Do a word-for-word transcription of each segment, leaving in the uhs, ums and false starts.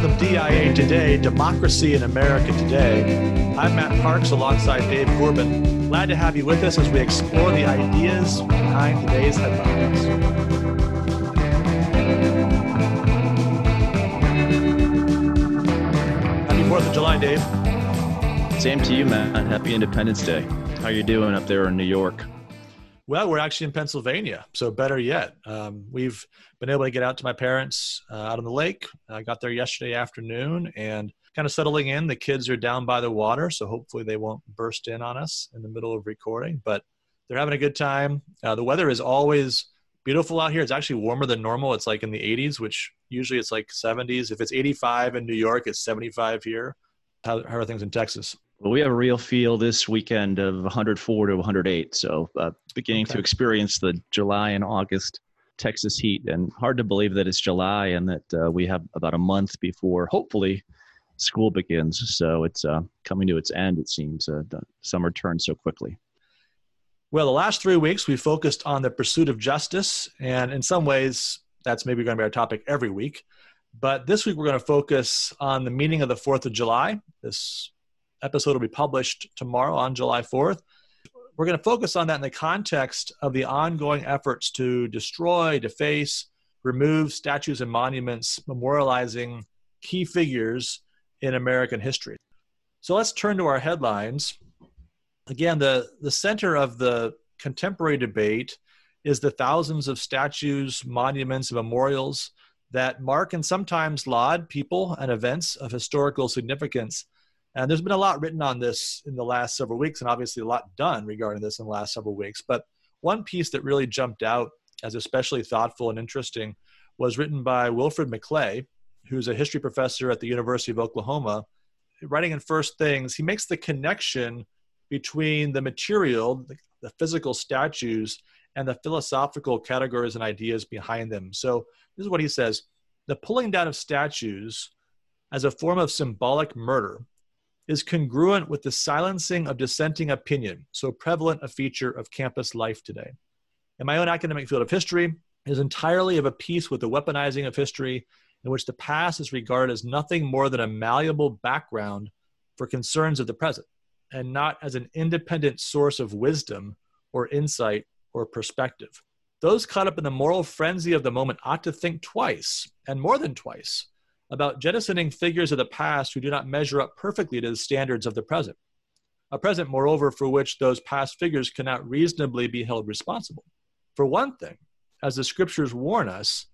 Welcome to D I A Today, Democracy in America Today. I'm Matt Parks alongside Dave Corbin. Glad to have you with us as we explore the ideas behind today's headlines. Happy fourth of July, Dave. Same to you, Matt. Happy Independence Day. How you doing up there in New York? Well, we're actually in Pennsylvania, so better yet. Um, we've been able to get out to my parents uh, out on the lake. I got there yesterday afternoon and kind of settling in. The kids are down by the water, so hopefully they won't burst in on us in the middle of recording, but they're having a good time. Uh, the weather is always beautiful out here. It's actually warmer than normal. It's like in the eighties, which usually it's like seventies. If it's eighty-five in New York, it's seventy-five here. How, how are things in Texas? Well, we have a real feel this weekend of one oh four to one oh eight, so uh, beginning okay. to experience the July and August Texas heat, and hard to believe that it's July and that uh, we have about a month before, hopefully, school begins. So it's uh, coming to its end, it seems. Uh, the summer turns so quickly. Well, the last three weeks, we focused on the pursuit of justice, and in some ways, that's maybe going to be our topic every week. But this week, we're going to focus on the meaning of the fourth of July, this episode will be published tomorrow on July fourth. We're going to focus on that in the context of the ongoing efforts to destroy, deface, remove statues and monuments memorializing key figures in American history. So let's turn to our headlines. Again, the, the center of the contemporary debate is the thousands of statues, monuments, and memorials that mark and sometimes laud people and events of historical significance. And there's been a lot written on this in the last several weeks, and obviously a lot done regarding this in the last several weeks. But one piece that really jumped out as especially thoughtful and interesting was written by Wilfred McClay, who's a history professor at the University of Oklahoma. Writing in First Things, he makes the connection between the material, the physical statues, and the philosophical categories and ideas behind them. So this is what he says: the pulling down of statues as a form of symbolic murder is congruent with the silencing of dissenting opinion, so prevalent a feature of campus life today. And my own academic field of history is entirely of a piece with the weaponizing of history, in which the past is regarded as nothing more than a malleable background for concerns of the present, and not as an independent source of wisdom or insight or perspective. Those caught up in the moral frenzy of the moment ought to think twice, and more than twice, about jettisoning figures of the past who do not measure up perfectly to the standards of the present, a present, moreover, for which those past figures cannot reasonably be held responsible. For one thing, as the scriptures warn us,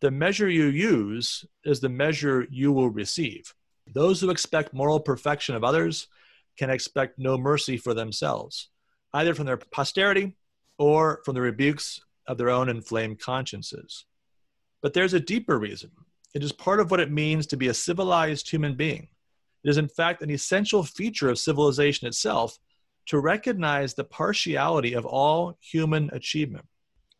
the measure you use is the measure you will receive. Those who expect moral perfection of others can expect no mercy for themselves, either from their posterity or from the rebukes of their own inflamed consciences. But there's a deeper reason. It is part of what it means to be a civilized human being. It is, in fact, an essential feature of civilization itself to recognize the partiality of all human achievement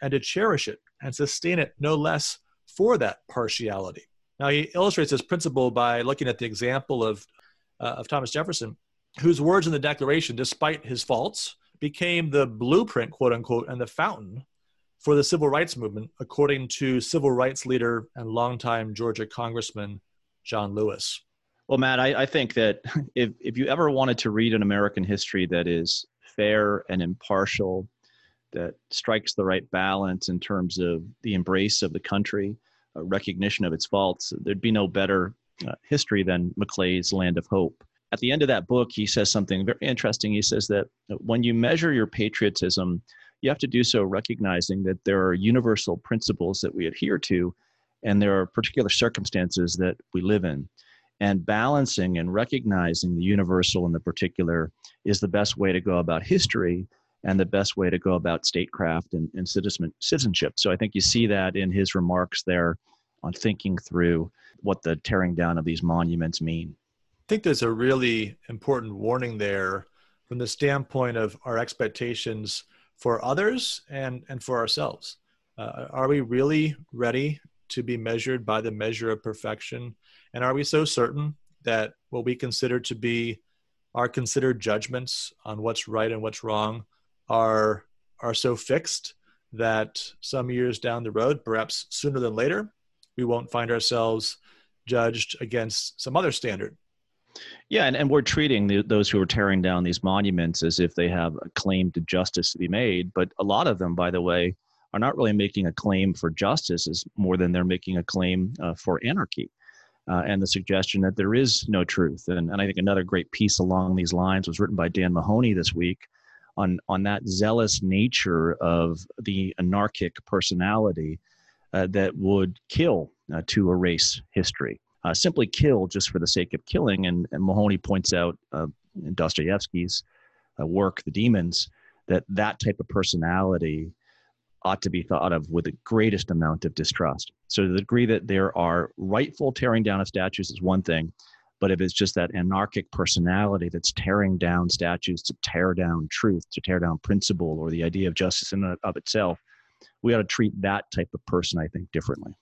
and to cherish it and sustain it no less for that partiality. Now, he illustrates this principle by looking at the example of, uh, of Thomas Jefferson, whose words in the Declaration, despite his faults, became the blueprint, quote unquote, and the fountain for the civil rights movement, according to civil rights leader and longtime Georgia Congressman John Lewis. Well, Matt, I, I think that if, if you ever wanted to read an American history that is fair and impartial, that strikes the right balance in terms of the embrace of the country, a recognition of its faults, there'd be no better uh, history than McClay's Land of Hope. At the end of that book, he says something very interesting. He says that when you measure your patriotism, you have to do so recognizing that there are universal principles that we adhere to, and there are particular circumstances that we live in. And balancing and recognizing the universal and the particular is the best way to go about history and the best way to go about statecraft and, and citizen, citizenship. So I think you see that in his remarks there on thinking through what the tearing down of these monuments mean. I think there's a really important warning there from the standpoint of our expectations for others and, and for ourselves. Uh, are we really ready to be measured by the measure of perfection? And are we so certain that what we consider to be our considered judgments on what's right and what's wrong are, are so fixed that some years down the road, perhaps sooner than later, we won't find ourselves judged against some other standard. Yeah, and, and we're treating the, those who are tearing down these monuments as if they have a claim to justice to be made. But a lot of them, by the way, are not really making a claim for justice is more than they're making a claim uh, for anarchy uh, and the suggestion that there is no truth. And, and I think another great piece along these lines was written by Dan Mahoney this week on, on that zealous nature of the anarchic personality uh, that would kill uh, to erase history. Uh, simply kill just for the sake of killing. And, and Mahoney points out uh, in Dostoevsky's uh, work, The Demons, that that type of personality ought to be thought of with the greatest amount of distrust. So to the degree that there are rightful tearing down of statues is one thing, but if it's just that anarchic personality that's tearing down statues to tear down truth, to tear down principle or the idea of justice in and of itself, we ought to treat that type of person, I think, differently.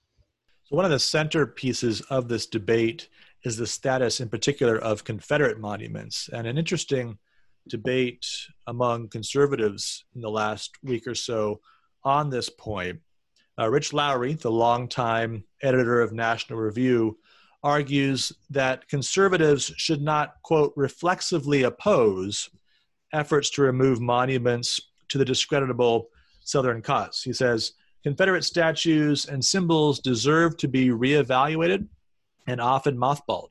So one of the centerpieces of this debate is the status in particular of Confederate monuments. And an interesting debate among conservatives in the last week or so on this point. Uh, Rich Lowry, the longtime editor of National Review, argues that conservatives should not, quote, reflexively oppose efforts to remove monuments to the discreditable Southern cause. He says, Confederate statues and symbols deserve to be reevaluated and often mothballed.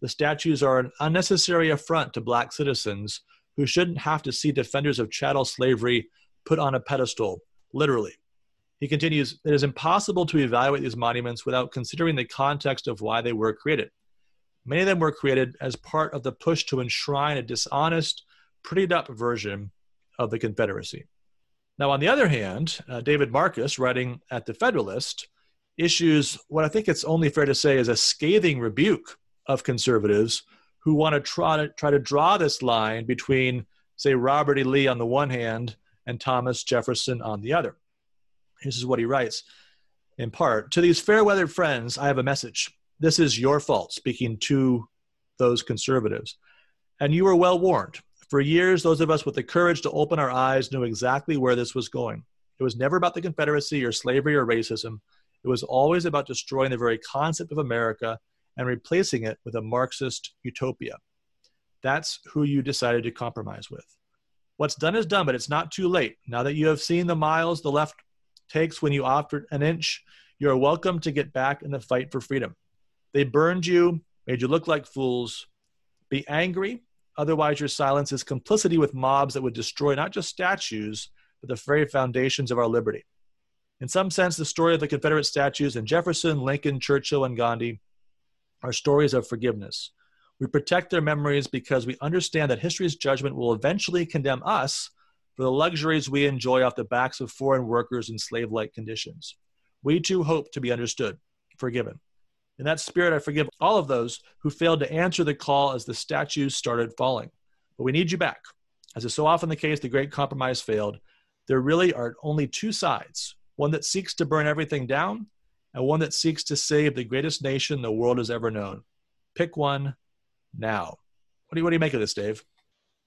The statues are an unnecessary affront to Black citizens who shouldn't have to see defenders of chattel slavery put on a pedestal, literally. He continues, it is impossible to evaluate these monuments without considering the context of why they were created. Many of them were created as part of the push to enshrine a dishonest, prettied up version of the Confederacy. Now, on the other hand, uh, David Marcus, writing at The Federalist, issues what I think it's only fair to say is a scathing rebuke of conservatives who want to try to, try to draw this line between, say, Robert E. Lee on the one hand and Thomas Jefferson on the other. This is what he writes, in part, to these fair-weathered friends, I have a message. This is your fault, speaking to those conservatives. And you were well warned. For years, those of us with the courage to open our eyes knew exactly where this was going. It was never about the Confederacy or slavery or racism. It was always about destroying the very concept of America and replacing it with a Marxist utopia. That's who you decided to compromise with. What's done is done, but it's not too late. Now that you have seen the miles the left takes when you offered an inch, you're welcome to get back in the fight for freedom. They burned you, made you look like fools. Be angry. Otherwise, your silence is complicity with mobs that would destroy not just statues, but the very foundations of our liberty. In some sense, the story of the Confederate statues and Jefferson, Lincoln, Churchill, and Gandhi are stories of forgiveness. We protect their memories because we understand that history's judgment will eventually condemn us for the luxuries we enjoy off the backs of foreign workers in slave-like conditions. We too hope to be understood, forgiven. In that spirit, I forgive all of those who failed to answer the call as the statues started falling. But we need you back. As is so often the case, the great compromise failed. There really are only two sides, one that seeks to burn everything down and one that seeks to save the greatest nation the world has ever known. Pick one now. What do you, what do you make of this, Dave?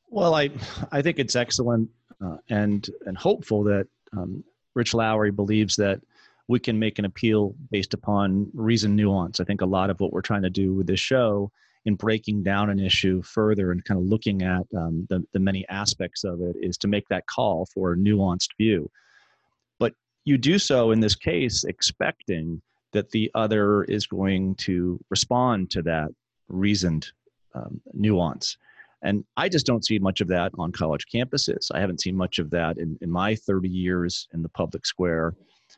Well, I, I think it's excellent uh, and, and hopeful that um, Rich Lowry believes that we can make an appeal based upon reason nuance. I think a lot of what we're trying to do with this show in breaking down an issue further and kind of looking at um, the, the many aspects of it is to make that call for a nuanced view. But you do so in this case expecting that the other is going to respond to that reasoned um, nuance. And I just don't see much of that on college campuses. I haven't seen much of that in, in my thirty years in the public square.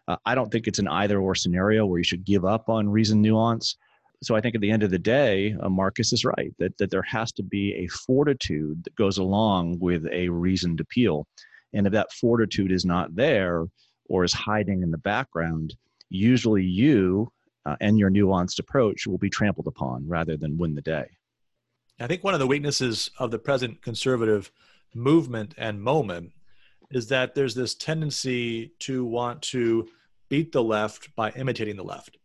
Uh, I don't think it's an either-or scenario where you should give up on reason nuance. So I think at the end of the day, uh, Marcus is right, that, that there has to be a fortitude that goes along with a reasoned appeal. And if that fortitude is not there or is hiding in the background, usually you uh, and your nuanced approach will be trampled upon rather than win the day. I think one of the weaknesses of the present conservative movement and moment is that there's this tendency to want to beat the left by imitating the left.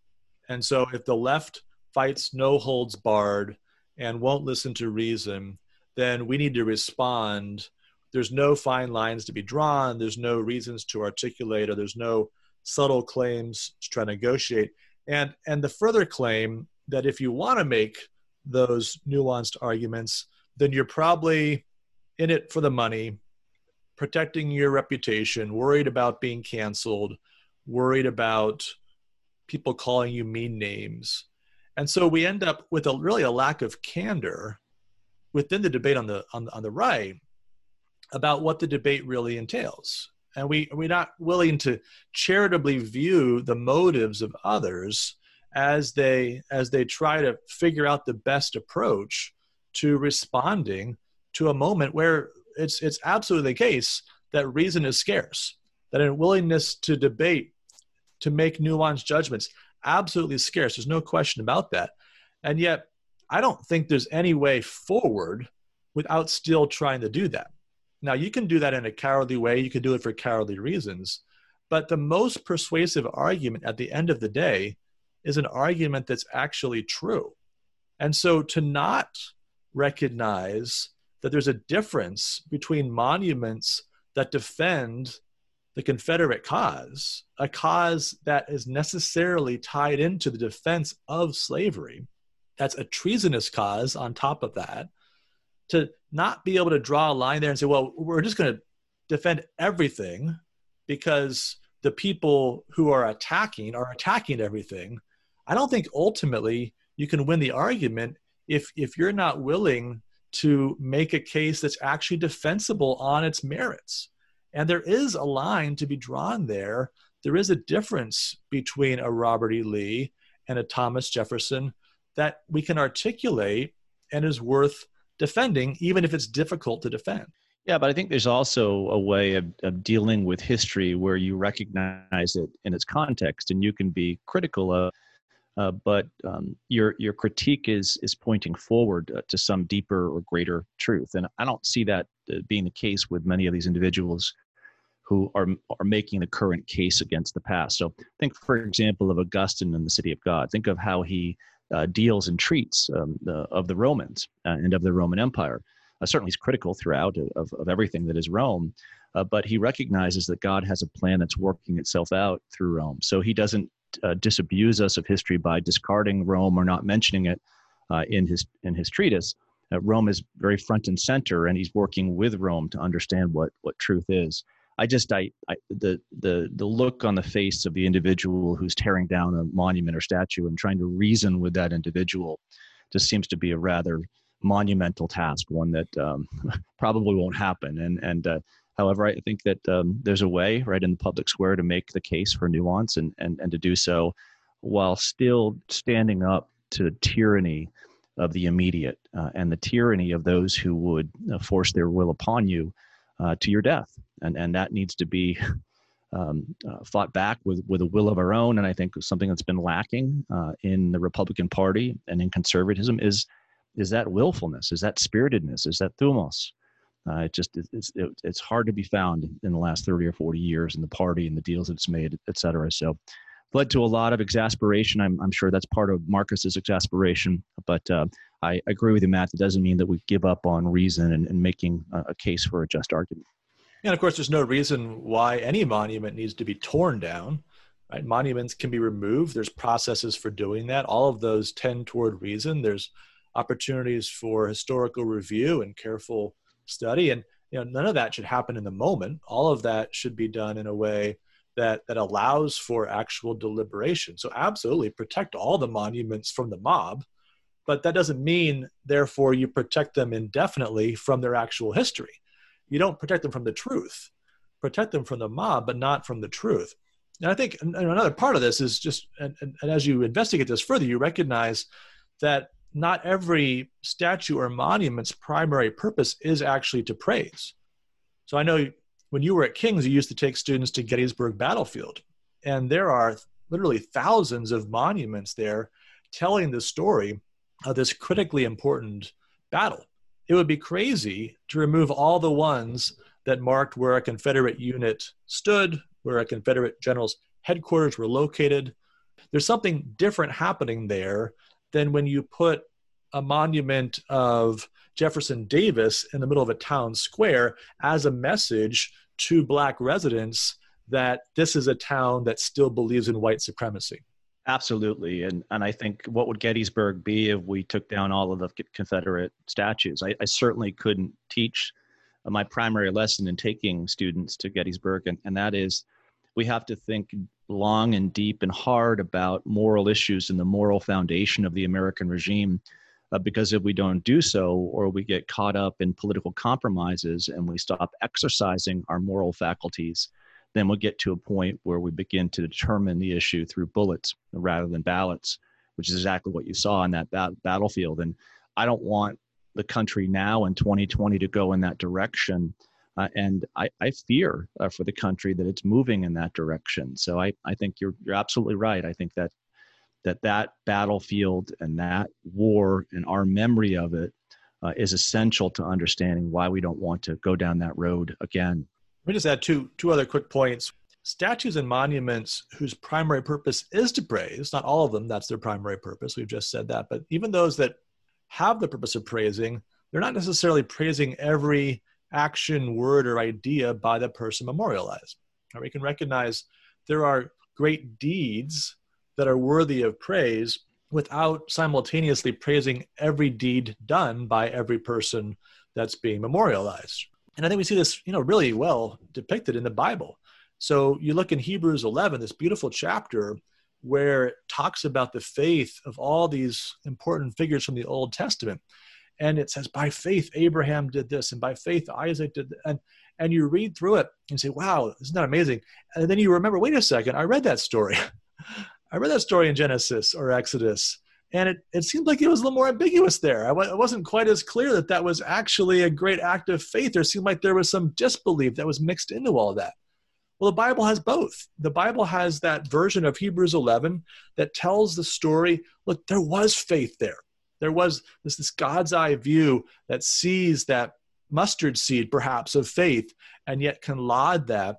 And so if the left fights no holds barred and won't listen to reason, then we need to respond. There's no fine lines to be drawn. There's no reasons to articulate, or there's no subtle claims to try to negotiate. And, and the further claim that if you want to make those nuanced arguments, then you're probably in it for the money, protecting your reputation, worried about being canceled, worried about people calling you mean names. And so we end up with a really a lack of candor within the debate on the, on the, on the right about what the debate really entails. And we, we're not willing to charitably view the motives of others as they, as they try to figure out the best approach to responding to a moment where it's, it's absolutely the case that reason is scarce, that a willingness to debate, to make nuanced judgments, absolutely scarce. There's no question about that. And yet, I don't think there's any way forward without still trying to do that. Now, you can do that in a cowardly way. You can do it for cowardly reasons. But the most persuasive argument at the end of the day is an argument that's actually true. And so to not recognize that there's a difference between monuments that defend the Confederate cause, a cause that is necessarily tied into the defense of slavery, that's a treasonous cause on top of that, to not be able to draw a line there and say, well, we're just going to defend everything because the people who are attacking are attacking everything. I don't think ultimately you can win the argument if, if you're not willing to make a case that's actually defensible on its merits. And there is a line to be drawn there. There is a difference between a Robert E. Lee and a Thomas Jefferson that we can articulate and is worth defending, even if it's difficult to defend. Yeah, but I think there's also a way of, of dealing with history where you recognize it in its context, and you can be critical of, uh, but um, your your critique is is pointing forward uh, to some deeper or greater truth, and I don't see that uh, being the case with many of these individuals who are are making the current case against the past. So think, for example, of Augustine in The City of God. Think of how he Uh, deals and treats um, the, of the Romans uh, and of the Roman Empire. Uh, certainly he's critical throughout of, of everything that is Rome, uh, but he recognizes that God has a plan that's working itself out through Rome. So he doesn't uh, disabuse us of history by discarding Rome or not mentioning it uh, in his in his treatise. Uh, Rome is very front and center, and he's working with Rome to understand what what truth is. I just I, I the the the look on the face of the individual who's tearing down a monument or statue and trying to reason with that individual just seems to be a rather monumental task, one that um, probably won't happen. And and uh, however, I think that um, there's a way right in the public square to make the case for nuance and and and to do so while still standing up to the tyranny of the immediate uh, and the tyranny of those who would uh, force their will upon you Uh, to your death, and and that needs to be um, uh, fought back with with a will of our own. And I think something that's been lacking uh, in the Republican Party and in conservatism is is that willfulness, is that spiritedness, is that thumos. Uh, it just it's it, it's hard to be found in the last thirty or forty years in the party and the deals that it's made, et cetera. So, led to a lot of exasperation. I'm I'm sure that's part of Marcus's exasperation, but. Uh, I agree with you, Matt. That doesn't mean that we give up on reason and, and making a case for a just argument. And of course, there's no reason why any monument needs to be torn down. Right? Monuments can be removed. There's processes for doing that. All of those tend toward reason. There's opportunities for historical review and careful study. And you know, none of that should happen in the moment. All of that should be done in a way that, that allows for actual deliberation. So absolutely protect all the monuments from the mob. But that doesn't mean, therefore, you protect them indefinitely from their actual history. You don't protect them from the truth. Protect them from the mob, but not from the truth. And I think another part of this is just, and, and, and as you investigate this further, you recognize that not every statue or monument's primary purpose is actually to praise. So I know when you were at King's, you used to take students to Gettysburg Battlefield. And there are literally thousands of monuments there telling the story of this critically important battle. It would be crazy to remove all the ones that marked where a Confederate unit stood, where a Confederate general's headquarters were located. There's something different happening there than when you put a monument of Jefferson Davis in the middle of a town square as a message to Black residents that this is a town that still believes in white supremacy. Absolutely. And and I think, what would Gettysburg be if we took down all of the Confederate statues? I, I certainly couldn't teach my primary lesson in taking students to Gettysburg, and, and that is, we have to think long and deep and hard about moral issues and the moral foundation of the American regime, uh, because if we don't do so, or we get caught up in political compromises and we stop exercising our moral faculties, then we'll get to a point where we begin to determine the issue through bullets rather than ballots, which is exactly what you saw on that ba- battlefield. And I don't want the country now in twenty twenty to go in that direction. Uh, and I, I fear uh, for the country that it's moving in that direction. So I, I think you're you're absolutely right. I think that that that battlefield and that war and our memory of it uh, is essential to understanding why we don't want to go down that road again. Let me just add two two other quick points. Statues and monuments whose primary purpose is to praise, not all of them, that's their primary purpose. We've just said that. But even those that have the purpose of praising, they're not necessarily praising every action, word, or idea by the person memorialized. Now, we can recognize there are great deeds that are worthy of praise without simultaneously praising every deed done by every person that's being memorialized. And I think we see this, you know, really well depicted in the Bible. So you look in Hebrews eleven, this beautiful chapter where it talks about the faith of all these important figures from the Old Testament. And it says, by faith, Abraham did this, and by faith, Isaac did that. And, and you read through it and say, wow, isn't that amazing? And then you remember, wait a second, I read that story. I read that story in Genesis or Exodus, and it, it seemed like it was a little more ambiguous there. I w- it wasn't quite as clear that that was actually a great act of faith. There seemed like there was some disbelief that was mixed into all that. Well, the Bible has both. The Bible has that version of Hebrews eleven that tells the story, look, there was faith there. There was this, this God's eye view that sees that mustard seed, perhaps, of faith, and yet can laud that.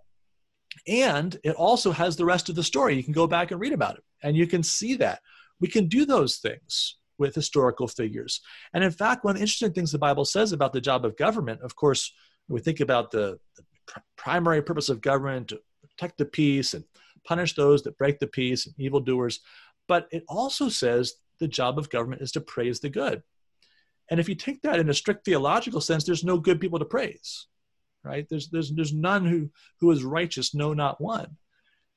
And it also has the rest of the story. You can go back and read about it, and you can see that. We can do those things with historical figures. And in fact, one of the interesting things the Bible says about the job of government, of course, we think about the, the pr- primary purpose of government to protect the peace and punish those that break the peace and evildoers. But it also says the job of government is to praise the good. And if you take that in a strict theological sense, there's no good people to praise, right? There's there's there's none who, who is righteous, no, not one.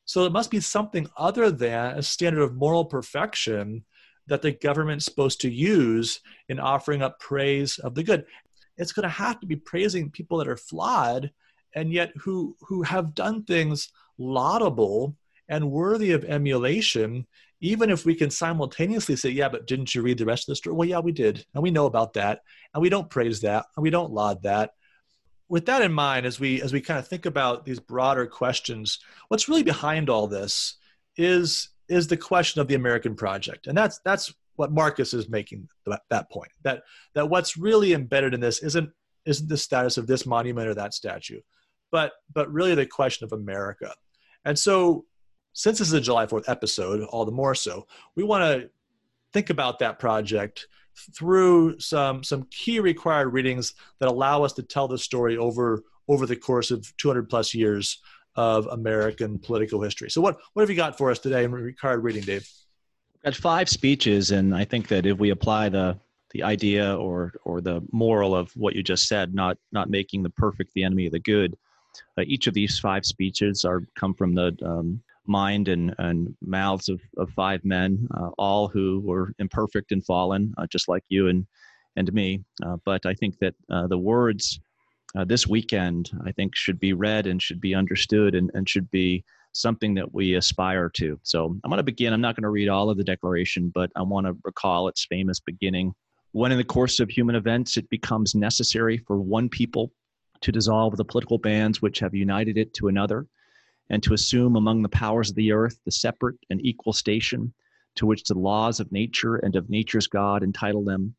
So it must be something other than a standard of moral perfection that the government's supposed to use in offering up praise of the good. It's going to have to be praising people that are flawed and yet who who have done things laudable and worthy of emulation, even if we can simultaneously say, yeah, but didn't you read the rest of the story? Well, yeah, we did. And we know about that. And we don't praise that. And we don't laud that. With that in mind, as we as we kind of think about these broader questions, what's really behind all this is, is the question of the American project. And that's that's what Marcus is making th- that point, that that what's really embedded in this isn't isn't the status of this monument or that statue, but but really the question of America. And so, since this is a July fourth episode, all the more so, we want to think about that project through some some key required readings that allow us to tell the story over over the course of two hundred plus years of American political history. So what, what have you got for us today in required reading, Dave? I've got five speeches, and I think that if we apply the the idea or or the moral of what you just said, not not making the perfect the enemy of the good, uh, each of these five speeches are come from the um, mind and, and mouths of, of five men, uh, all who were imperfect and fallen, uh, just like you and, and me. Uh, but I think that uh, the words uh, this weekend, I think, should be read and should be understood and, and should be something that we aspire to. So I'm going to begin. I'm not going to read all of the Declaration, but I want to recall its famous beginning. When in the course of human events, it becomes necessary for one people to dissolve the political bands which have united it to another, and to assume among the powers of the earth the separate and equal station to which the laws of nature and of nature's God entitle them,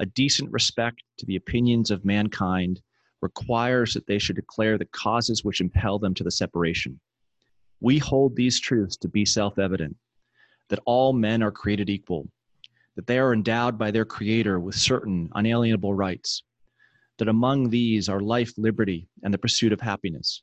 a decent respect to the opinions of mankind requires that they should declare the causes which impel them to the separation. We hold these truths to be self-evident, that all men are created equal, that they are endowed by their Creator with certain unalienable rights, that among these are life, liberty, and the pursuit of happiness,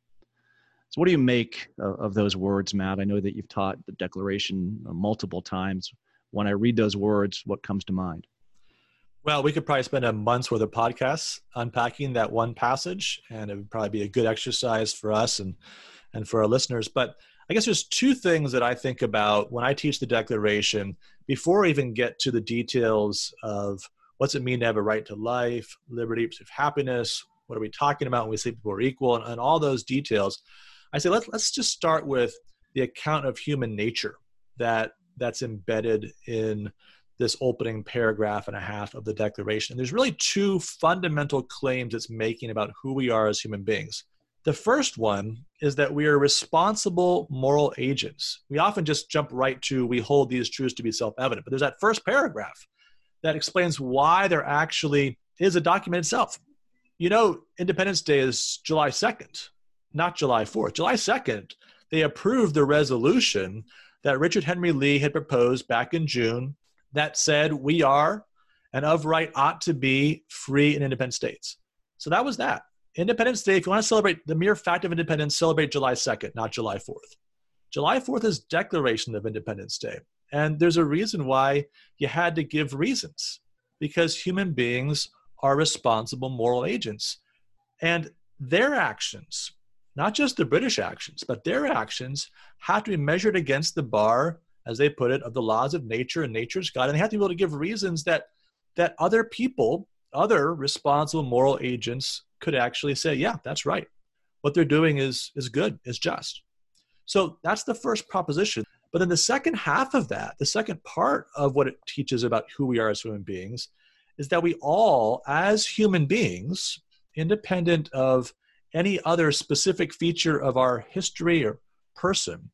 So what do you make of, of those words, Matt? I know that you've taught the Declaration multiple times. When I read those words, what comes to mind? Well, we could probably spend a month's worth of podcasts unpacking that one passage, and it would probably be a good exercise for us and, and for our listeners. But I guess there's two things that I think about when I teach the Declaration before I even get to the details of what's it mean to have a right to life, liberty, pursuit of happiness, what are we talking about when we say people are equal, and, and all those details. I say, let's, let's just start with the account of human nature that that's embedded in this opening paragraph and a half of the Declaration. And there's really two fundamental claims it's making about who we are as human beings. The first one is that we are responsible moral agents. We often just jump right to, we hold these truths to be self-evident, but there's that first paragraph that explains why there actually is a document itself. You know, Independence Day is July second, not July fourth. July second, they approved the resolution that Richard Henry Lee had proposed back in June that said we are and of right ought to be free and independent states. So that was that. Independence Day, if you want to celebrate the mere fact of independence, celebrate July second, not July fourth. July fourth is Declaration of Independence Day. And there's a reason why you had to give reasons, because human beings are responsible moral agents. And their actions, not just the British actions, but their actions have to be measured against the bar, as they put it, of the laws of nature and nature's God. And they have to be able to give reasons that, that other people, other responsible moral agents could actually say, yeah, that's right. What they're doing is, is good, is just. So that's the first proposition. But then the second half of that, the second part of what it teaches about who we are as human beings, is that we all, as human beings, independent of any other specific feature of our history or person,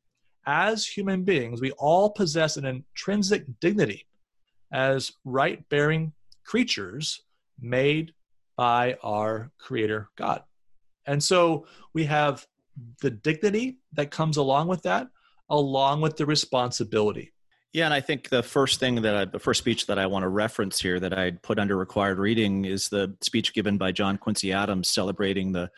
as human beings, we all possess an intrinsic dignity as right-bearing creatures made by our Creator God. And so we have the dignity that comes along with that, along with the responsibility. Yeah, and I think the first thing that I, the first speech that I want to reference here that I put under required reading is the speech given by John Quincy Adams celebrating the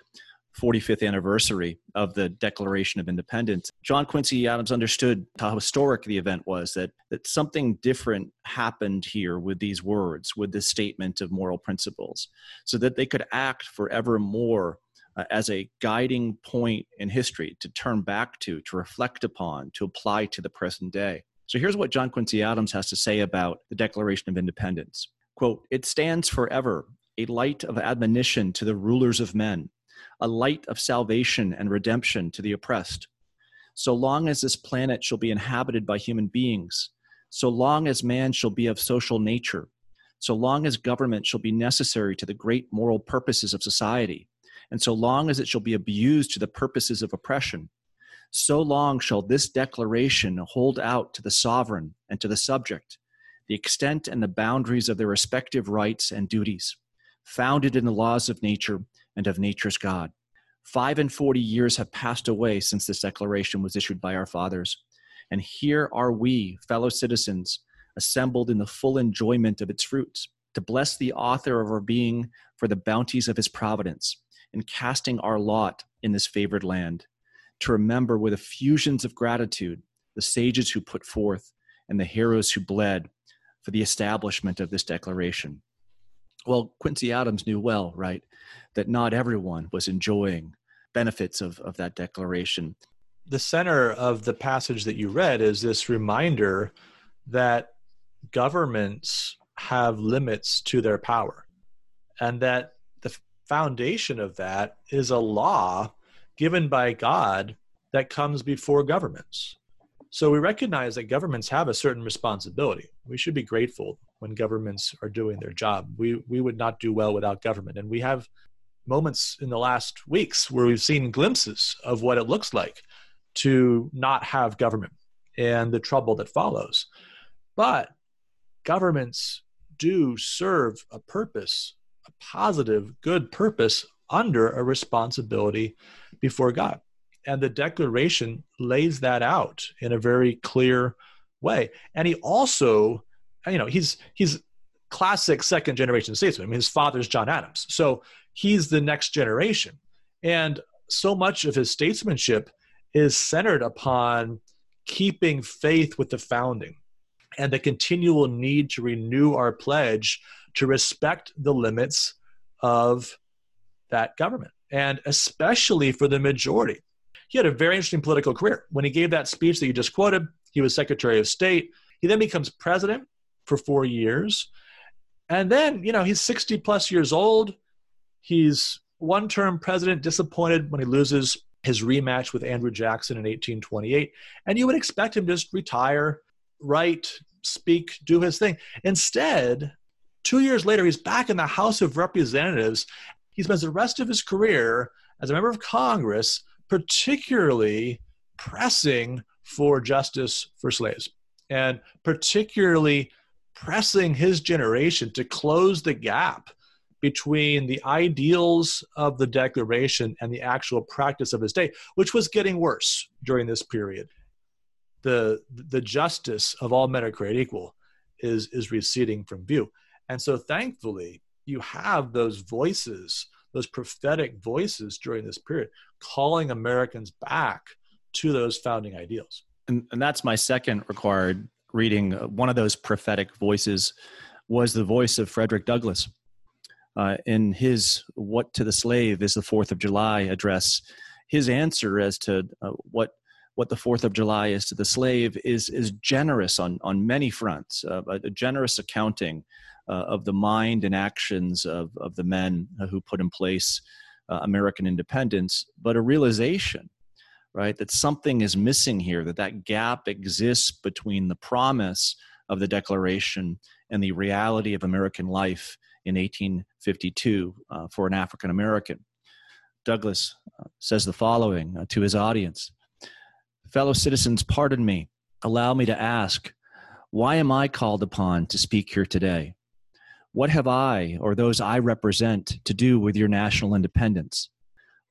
forty-fifth anniversary of the Declaration of Independence. John Quincy Adams understood how historic the event was, that, that something different happened here with these words, with this statement of moral principles, so that they could act forevermore uh, as a guiding point in history to turn back to, to reflect upon, to apply to the present day. So here's what John Quincy Adams has to say about the Declaration of Independence. Quote, "It stands forever, a light of admonition to the rulers of men, a light of salvation and redemption to the oppressed. So long as this planet shall be inhabited by human beings, so long as man shall be of social nature, so long as government shall be necessary to the great moral purposes of society, and so long as it shall be abused to the purposes of oppression, so long shall this declaration hold out to the sovereign and to the subject the extent and the boundaries of their respective rights and duties, founded in the laws of nature and of nature's God. Five and forty years have passed away since this declaration was issued by our fathers, and here are we, fellow citizens, assembled in the full enjoyment of its fruits, to bless the author of our being for the bounties of his providence, in casting our lot in this favored land, to remember with effusions of gratitude the sages who put forth and the heroes who bled for the establishment of this declaration." Well, Quincy Adams knew well, right, that not everyone was enjoying benefits of, of that declaration. The center of the passage that you read is this reminder that governments have limits to their power, and that the foundation of that is a law given by God that comes before governments. So we recognize that governments have a certain responsibility. We should be grateful when governments are doing their job. We we would not do well without government. And we have moments in the last weeks where we've seen glimpses of what it looks like to not have government and the trouble that follows. But governments do serve a purpose, a positive, good purpose under a responsibility before God. And the Declaration lays that out in a very clear way. And he also, you know, he's he's classic second generation statesman. I mean, his father's John Adams. So he's the next generation. And so much of his statesmanship is centered upon keeping faith with the founding and the continual need to renew our pledge to respect the limits of that government, and especially for the majority. He had a very interesting political career. When he gave that speech that you just quoted, he was Secretary of State. He then becomes president for four years. And then, you know, he's sixty plus years old. He's one-term president, disappointed when he loses his rematch with Andrew Jackson in eighteen twenty-eight. And you would expect him to just retire, write, speak, do his thing. Instead, two years later, he's back in the House of Representatives. He spends the rest of his career as a member of Congress, particularly pressing for justice for slaves, and particularly pressing his generation to close the gap between the ideals of the Declaration and the actual practice of his day, which was getting worse during this period. The, the justice of all men are created equal is, is receding from view. And so thankfully, you have those voices, those prophetic voices during this period, calling Americans back to those founding ideals. And, and that's my second required reading. One of those prophetic voices was the voice of Frederick Douglass. Uh, in his What to the Slave is the Fourth of July address, his answer as to uh, what what the Fourth of July is to the slave is is generous on on many fronts, uh, a generous accounting uh, of the mind and actions of of the men who put in place uh, American independence, but a realization, right, that something is missing here, that that gap exists between the promise of the Declaration and the reality of American life in eighteen fifty-two uh, for an African-American. Douglass uh, says the following uh, to his audience. Fellow citizens, pardon me. Allow me to ask, why am I called upon to speak here today? What have I or those I represent to do with your national independence?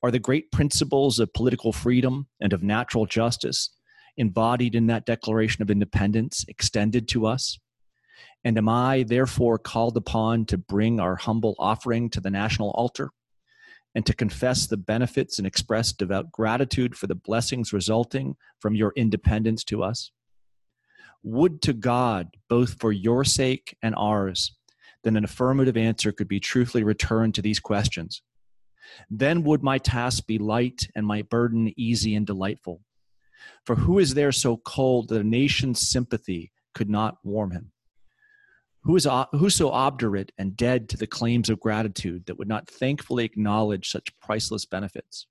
Are the great principles of political freedom and of natural justice embodied in that Declaration of Independence extended to us? And am I therefore called upon to bring our humble offering to the national altar and to confess the benefits and express devout gratitude for the blessings resulting from your independence to us? Would to God, both for your sake and ours, that an affirmative answer could be truthfully returned to these questions. Then would my task be light and my burden easy and delightful. For who is there so cold that a nation's sympathy could not warm him? Who is who so obdurate and dead to the claims of gratitude that would not thankfully acknowledge such priceless benefits?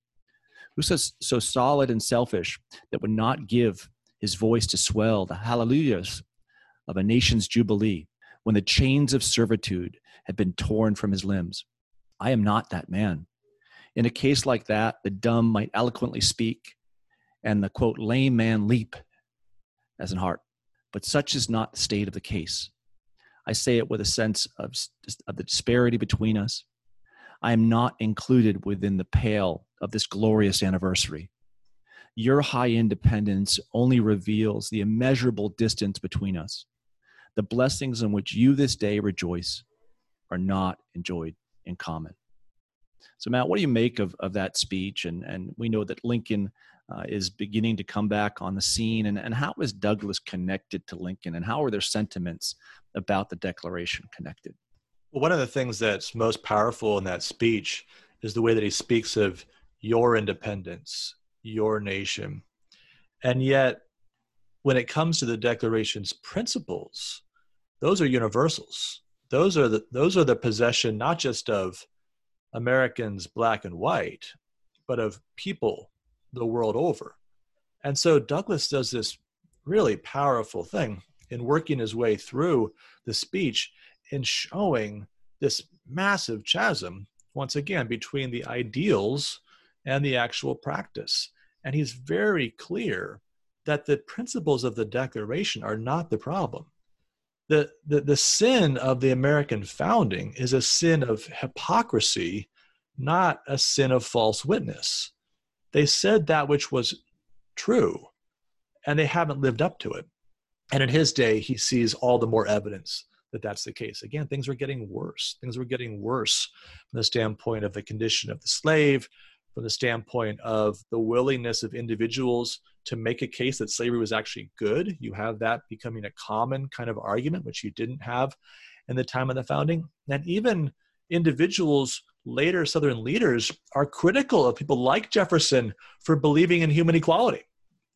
Who so, so solid and selfish that would not give his voice to swell the hallelujahs of a nation's jubilee when the chains of servitude had been torn from his limbs? I am not that man. In a case like that, the dumb might eloquently speak and the, quote, lame man leap as an hart. But such is not the state of the case. I say it with a sense of, of the disparity between us. I am not included within the pale of this glorious anniversary. Your high independence only reveals the immeasurable distance between us. The blessings in which you this day rejoice are not enjoyed in common. So Matt, what do you make of, of that speech? And, and we know that Lincoln uh, is beginning to come back on the scene. And, and how is Douglass connected to Lincoln? And how are their sentiments about the Declaration connected? Well, one of the things that's most powerful in that speech is the way that he speaks of your independence, your nation. And yet, when it comes to the Declaration's principles, those are universals. Those are the, those are the possession not just of Americans, black and white, but of people the world over. And so Douglass does this really powerful thing in working his way through the speech and showing this massive chasm, once again, between the ideals and the actual practice. And he's very clear that the principles of the Declaration are not the problem. the, the, the sin of the American founding is a sin of hypocrisy, not a sin of false witness. They said that which was true, and they haven't lived up to it. And in his day, he sees all the more evidence that that's the case. Again, things were getting worse. Things were getting worse from the standpoint of the condition of the slave, from the standpoint of the willingness of individuals to make a case that slavery was actually good. You have that becoming a common kind of argument, which you didn't have in the time of the founding. And even individuals, later Southern leaders, are critical of people like Jefferson for believing in human equality.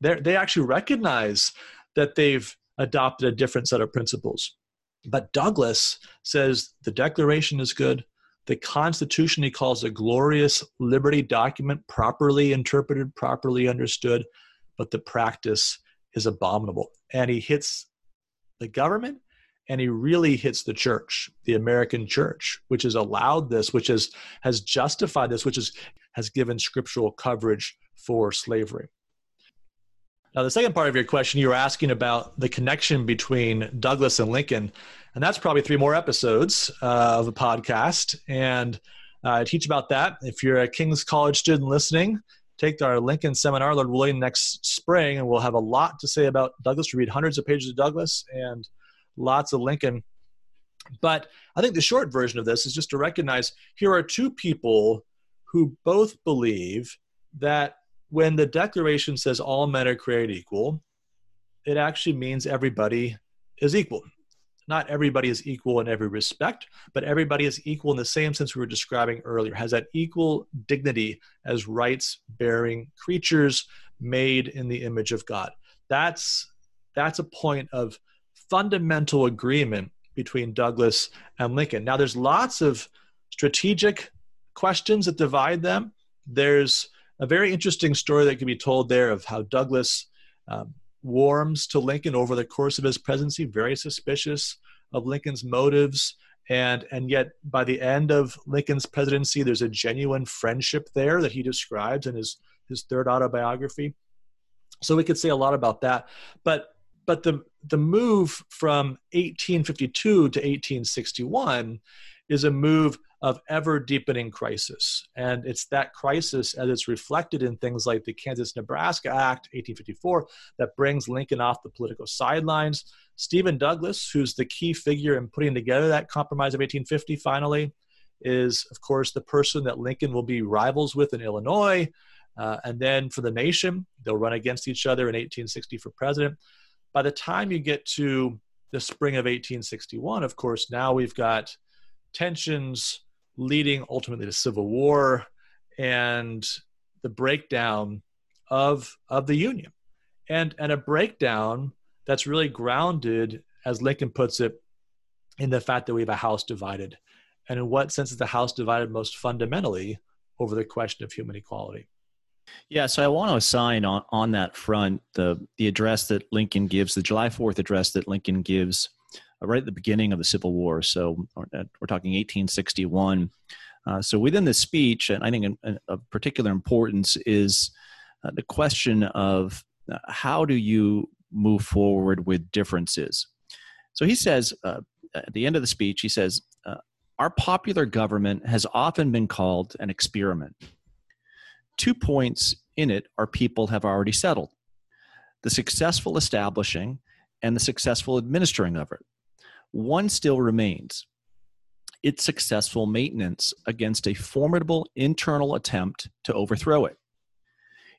They're, they actually recognize that they've adopted a different set of principles. But Douglass says the Declaration is good. The Constitution he calls a glorious liberty document, properly interpreted, properly understood, but the practice is abominable. And he hits the government, and he really hits the church, the American church, which has allowed this, which has, has justified this, which is, has given scriptural coverage for slavery. Now, the second part of your question, you were asking about the connection between Douglass and Lincoln, and that's probably three more episodes uh, of a podcast, and uh, I teach about that. If you're a King's College student listening, take our Lincoln seminar, Lord willing, next spring, and we'll have a lot to say about Douglass. We read hundreds of pages of Douglass and lots of Lincoln. But I think the short version of this is just to recognize here are two people who both believe that when the Declaration says all men are created equal, it actually means everybody is equal. Not everybody is equal in every respect, but everybody is equal in the same sense we were describing earlier, has that equal dignity as rights-bearing creatures made in the image of God. That's, that's a point of fundamental agreement between Douglass and Lincoln. Now, there's lots of strategic questions that divide them. There's a very interesting story that can be told there of how Douglass um, warms to Lincoln over the course of his presidency, very suspicious of Lincoln's motives. And, and yet by the end of Lincoln's presidency, there's a genuine friendship there that he describes in his, his third autobiography. So we could say a lot about that. But, but the, the move from eighteen fifty-two to eighteen sixty-one is a move of ever-deepening crisis. And it's that crisis, as it's reflected in things like the Kansas-Nebraska Act, eighteen fifty-four, that brings Lincoln off the political sidelines. Stephen Douglass, who's the key figure in putting together that compromise of eighteen fifty finally, is, of course, the person that Lincoln will be rivals with in Illinois. Uh, and then for the nation, they'll run against each other in eighteen sixty for president. By the time you get to the spring of eighteen sixty-one, of course, now we've got tensions leading ultimately to civil war and the breakdown of, of the Union. And, and a breakdown that's really grounded, as Lincoln puts it, in the fact that we have a house divided. And in what sense is the house divided most fundamentally over the question of human equality? Yeah, so I want to assign on, on that front the, the address that Lincoln gives, the July fourth address that Lincoln gives right at the beginning of the Civil War. So we're talking eighteen sixty-one. Uh, so within this speech, and I think of particular importance is uh, the question of uh, how do you move forward with differences? So he says, uh, at the end of the speech, he says, uh, our popular government has often been called an experiment. Two points in it our people have already settled: the successful establishing and the successful administering of it. One still remains: its successful maintenance against a formidable internal attempt to overthrow it.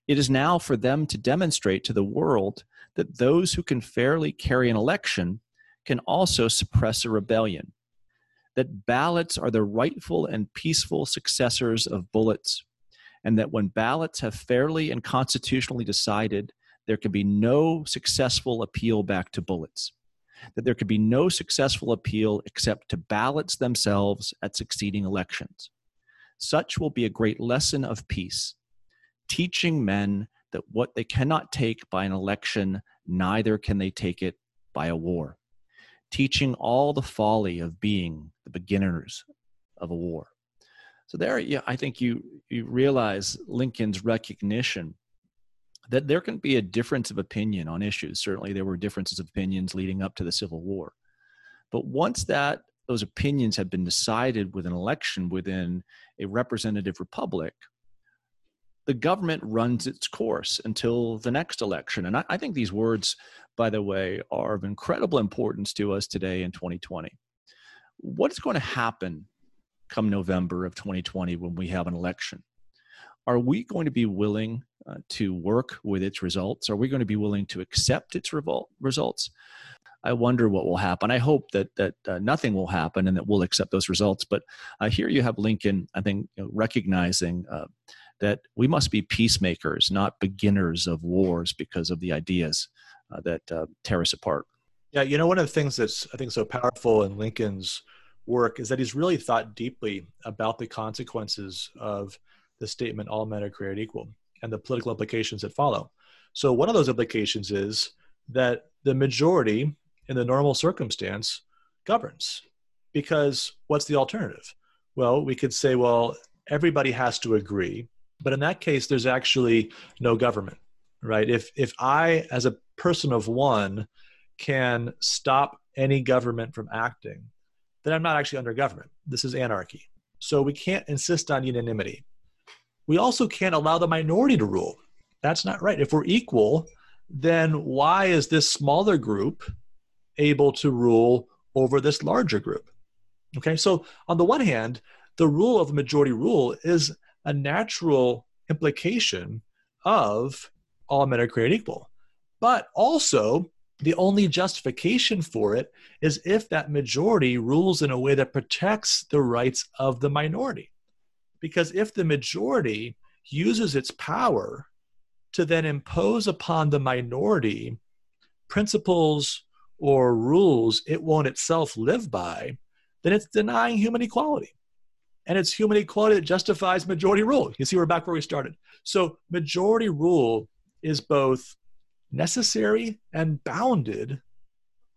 It is now for them to demonstrate to the world that those who can fairly carry an election can also suppress a rebellion, that ballots are the rightful and peaceful successors of bullets, and that when ballots have fairly and constitutionally decided, there can be no successful appeal back to bullets, that there could be no successful appeal except to ballots themselves at succeeding elections. Such will be a great lesson of peace, teaching men that what they cannot take by an election, neither can they take it by a war, teaching all the folly of being the beginners of a war. So there, yeah, I think you, you realize Lincoln's recognition that there can be a difference of opinion on issues. Certainly there were differences of opinions leading up to the Civil War. But once that those opinions have been decided with an election within a representative republic, the government runs its course until the next election. And I, I think these words, by the way, are of incredible importance to us today in twenty twenty. What's going to happen come November of twenty twenty when we have an election? Are we going to be willing uh, to work with its results? Are we going to be willing to accept its revol- results? I wonder what will happen. I hope that that uh, nothing will happen and that we'll accept those results. But uh, here you have Lincoln, I think, you know, recognizing uh, that we must be peacemakers, not beginners of wars because of the ideas uh, that uh, tear us apart. Yeah, you know, one of the things that's, I think, so powerful in Lincoln's work is that he's really thought deeply about the consequences of the statement, all men are created equal, and the political implications that follow. So one of those implications is that the majority in the normal circumstance governs, because what's the alternative? Well, we could say, well, everybody has to agree, but in that case, there's actually no government, right? If, if I, as a person of one, can stop any government from acting, then I'm not actually under government. This is anarchy. So we can't insist on unanimity. We also can't allow the minority to rule. That's not right. If we're equal, then why is this smaller group able to rule over this larger group? Okay, so on the one hand, the rule of the majority rule is a natural implication of all men are created equal. But also, the only justification for it is if that majority rules in a way that protects the rights of the minority. Because if the majority uses its power to then impose upon the minority principles or rules it won't itself live by, then it's denying human equality. And it's human equality that justifies majority rule. You see, we're back where we started. So majority rule is both necessary and bounded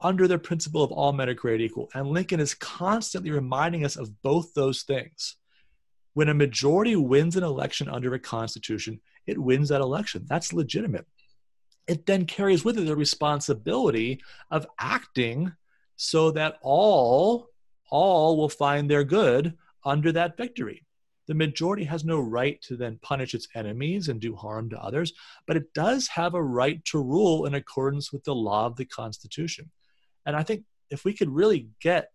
under the principle of all men are created equal. And Lincoln is constantly reminding us of both those things. When a majority wins an election under a constitution, it wins that election. That's legitimate. It then carries with it the responsibility of acting so that all, all will find their good under that victory. The majority has no right to then punish its enemies and do harm to others, but it does have a right to rule in accordance with the law of the Constitution. And I think if we could really get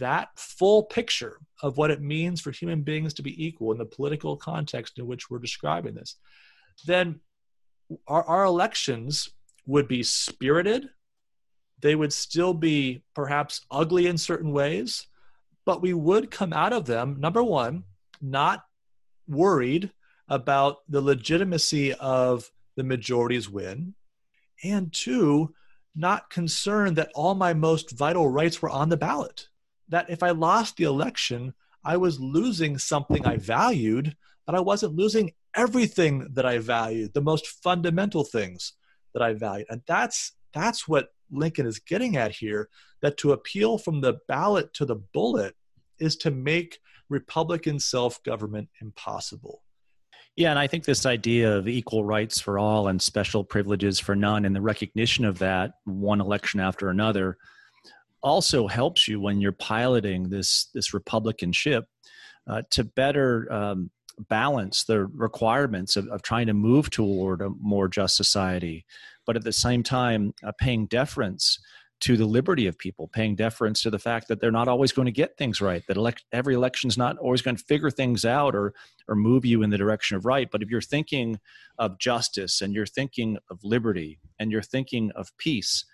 that full picture of what it means for human beings to be equal in the political context in which we're describing this, then our, our elections would be spirited. They would still be perhaps ugly in certain ways, but we would come out of them, number one, not worried about the legitimacy of the majority's win, and two, not concerned that all my most vital rights were on the ballot. That if I lost the election, I was losing something I valued, but I wasn't losing everything that I valued, the most fundamental things that I valued. And that's, that's what Lincoln is getting at here, that to appeal from the ballot to the bullet is to make Republican self-government impossible. Yeah, and I think this idea of equal rights for all and special privileges for none and the recognition of that one election after another also helps you when you're piloting this, this Republican ship uh, to better um, balance the requirements of, of trying to move toward a more just society, but at the same time uh, paying deference to the liberty of people, paying deference to the fact that they're not always going to get things right, that elect- every election's not always going to figure things out or or move you in the direction of right. But if you're thinking of justice and you're thinking of liberty and you're thinking of peace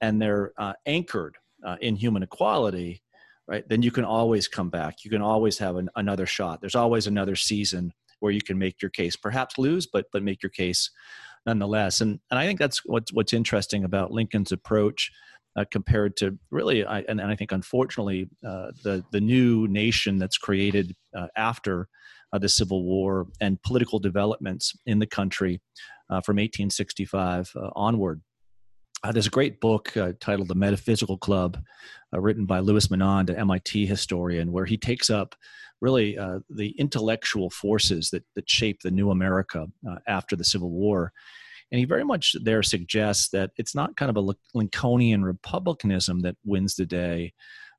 and they're uh, anchored uh, in human equality, right, then you can always come back. You can always have an, another shot. There's always another season where you can make your case, perhaps lose, but but make your case nonetheless. And and I think that's what's, what's interesting about Lincoln's approach Uh, compared to really, I, and, and I think unfortunately, uh, the, the new nation that's created uh, after uh, the Civil War and political developments in the country uh, from eighteen sixty-five uh, onward. Uh, there's a great book uh, titled The Metaphysical Club, uh, written by Louis Menand, an M I T historian, where he takes up really uh, the intellectual forces that, that shaped the new America uh, after the Civil War. And he very much there suggests that it's not kind of a Lincolnian republicanism that wins the day,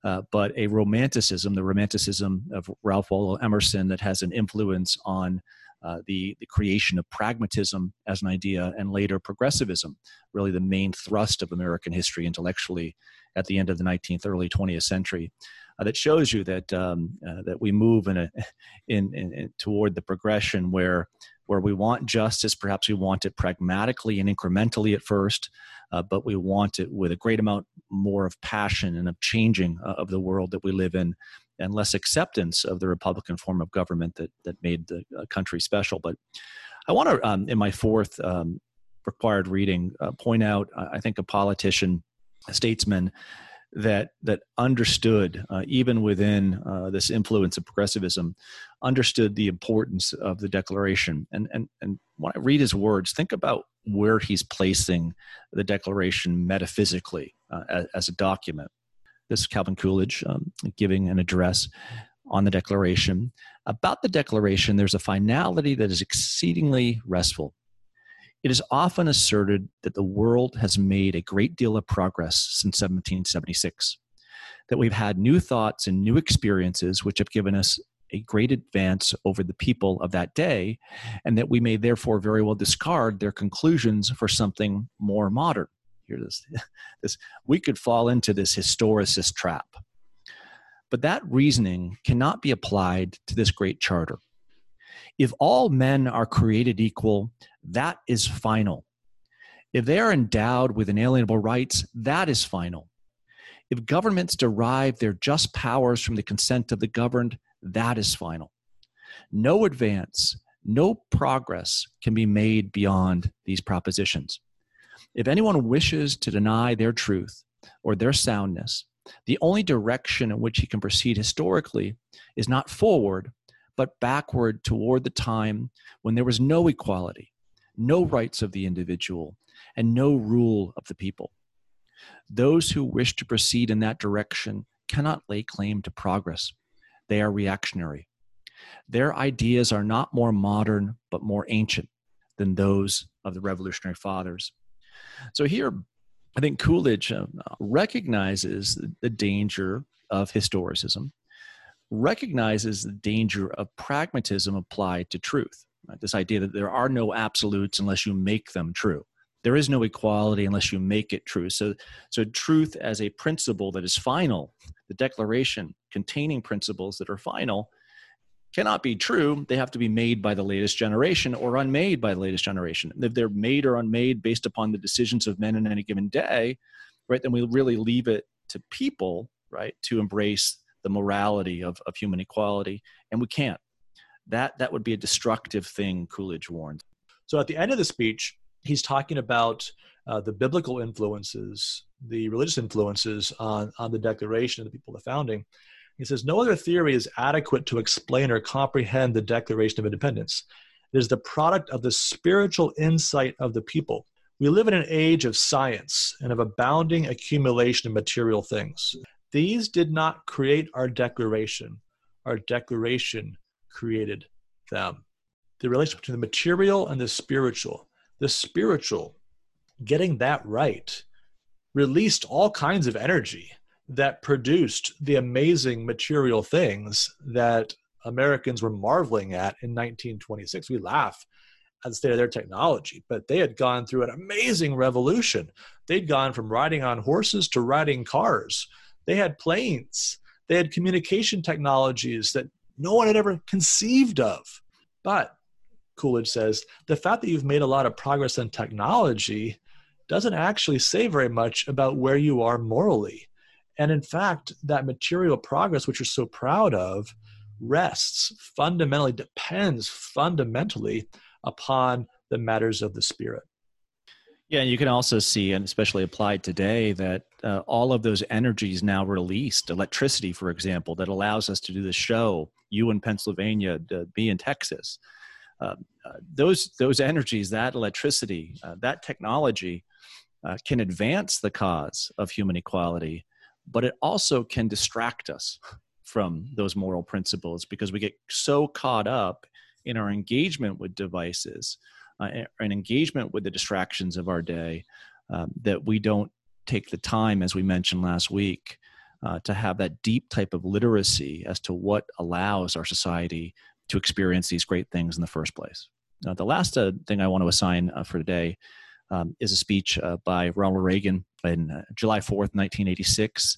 uh, but a romanticism, the romanticism of Ralph Waldo Emerson that has an influence on uh, the, the creation of pragmatism as an idea and later progressivism, really the main thrust of American history intellectually at the end of the nineteenth, early twentieth century. Uh, that shows you that um, uh, that we move in a in, in, in toward the progression where where we want justice. Perhaps we want it pragmatically and incrementally at first, uh, but we want it with a great amount more of passion and of changing uh, of the world that we live in, and less acceptance of the Republican form of government that that made the country special. But I want to, um, in my fourth um, required reading, uh, point out uh, I think a politician, a statesman, that that understood, uh, even within uh, this influence of progressivism, understood the importance of the Declaration. And, and, and when I read his words, think about where he's placing the Declaration metaphysically uh, as, as a document. This is Calvin Coolidge um, giving an address on the Declaration. About the Declaration, there's a finality that is exceedingly restful. It is often asserted that the world has made a great deal of progress since seventeen seventy-six, that we've had new thoughts and new experiences which have given us a great advance over the people of that day, and that we may therefore very well discard their conclusions for something more modern. Here, this, this, we could fall into this historicist trap. But that reasoning cannot be applied to this great charter. If all men are created equal, that is final. If they are endowed with inalienable rights, that is final. If governments derive their just powers from the consent of the governed, that is final. No advance, no progress can be made beyond these propositions. If anyone wishes to deny their truth or their soundness, the only direction in which he can proceed historically is not forward, but backward toward the time when there was no equality, no rights of the individual, and no rule of the people. Those who wish to proceed in that direction cannot lay claim to progress. They are reactionary. Their ideas are not more modern, but more ancient than those of the Revolutionary Fathers. So here, I think Coolidge uh, recognizes the danger of historicism, recognizes the danger of pragmatism applied to truth. Right? This idea that there are no absolutes unless you make them true. There is no equality unless you make it true. So, so truth as a principle that is final, the Declaration containing principles that are final, cannot be true. They have to be made by the latest generation or unmade by the latest generation. If they're made or unmade based upon the decisions of men in any given day, right, then we really leave it to people, right, to embrace the morality of, of human equality, and we can't. That, that would be a destructive thing, Coolidge warned. So at the end of the speech, he's talking about uh, the biblical influences, the religious influences on, on the Declaration of the people of the founding. He says, no other theory is adequate to explain or comprehend the Declaration of Independence. It is the product of the spiritual insight of the people. We live in an age of science and of abounding accumulation of material things. These did not create our Declaration. Our Declaration created them. The relationship between the material and the spiritual. The spiritual, getting that right, released all kinds of energy that produced the amazing material things that Americans were marveling at in nineteen twenty-six. We laugh at the state of their technology, but they had gone through an amazing revolution. They'd gone from riding on horses to riding cars. They had planes. They had communication technologies that no one had ever conceived of. But, Coolidge says, the fact that you've made a lot of progress in technology doesn't actually say very much about where you are morally. And in fact, that material progress, which you're so proud of, rests fundamentally, depends fundamentally upon the matters of the spirit. Yeah, and you can also see, and especially applied today, that uh, all of those energies now released, electricity, for example, that allows us to do the show, you in Pennsylvania, me in Texas. Uh, uh, those, those energies, that electricity, uh, that technology uh, can advance the cause of human equality, but it also can distract us from those moral principles because we get so caught up in our engagement with devices uh, an engagement with the distractions of our day, um, that we don't take the time, as we mentioned last week, uh, to have that deep type of literacy as to what allows our society to experience these great things in the first place. Now, the last uh, thing I want to assign uh, for today um, is a speech uh, by Ronald Reagan in uh, July fourth, nineteen eighty-six.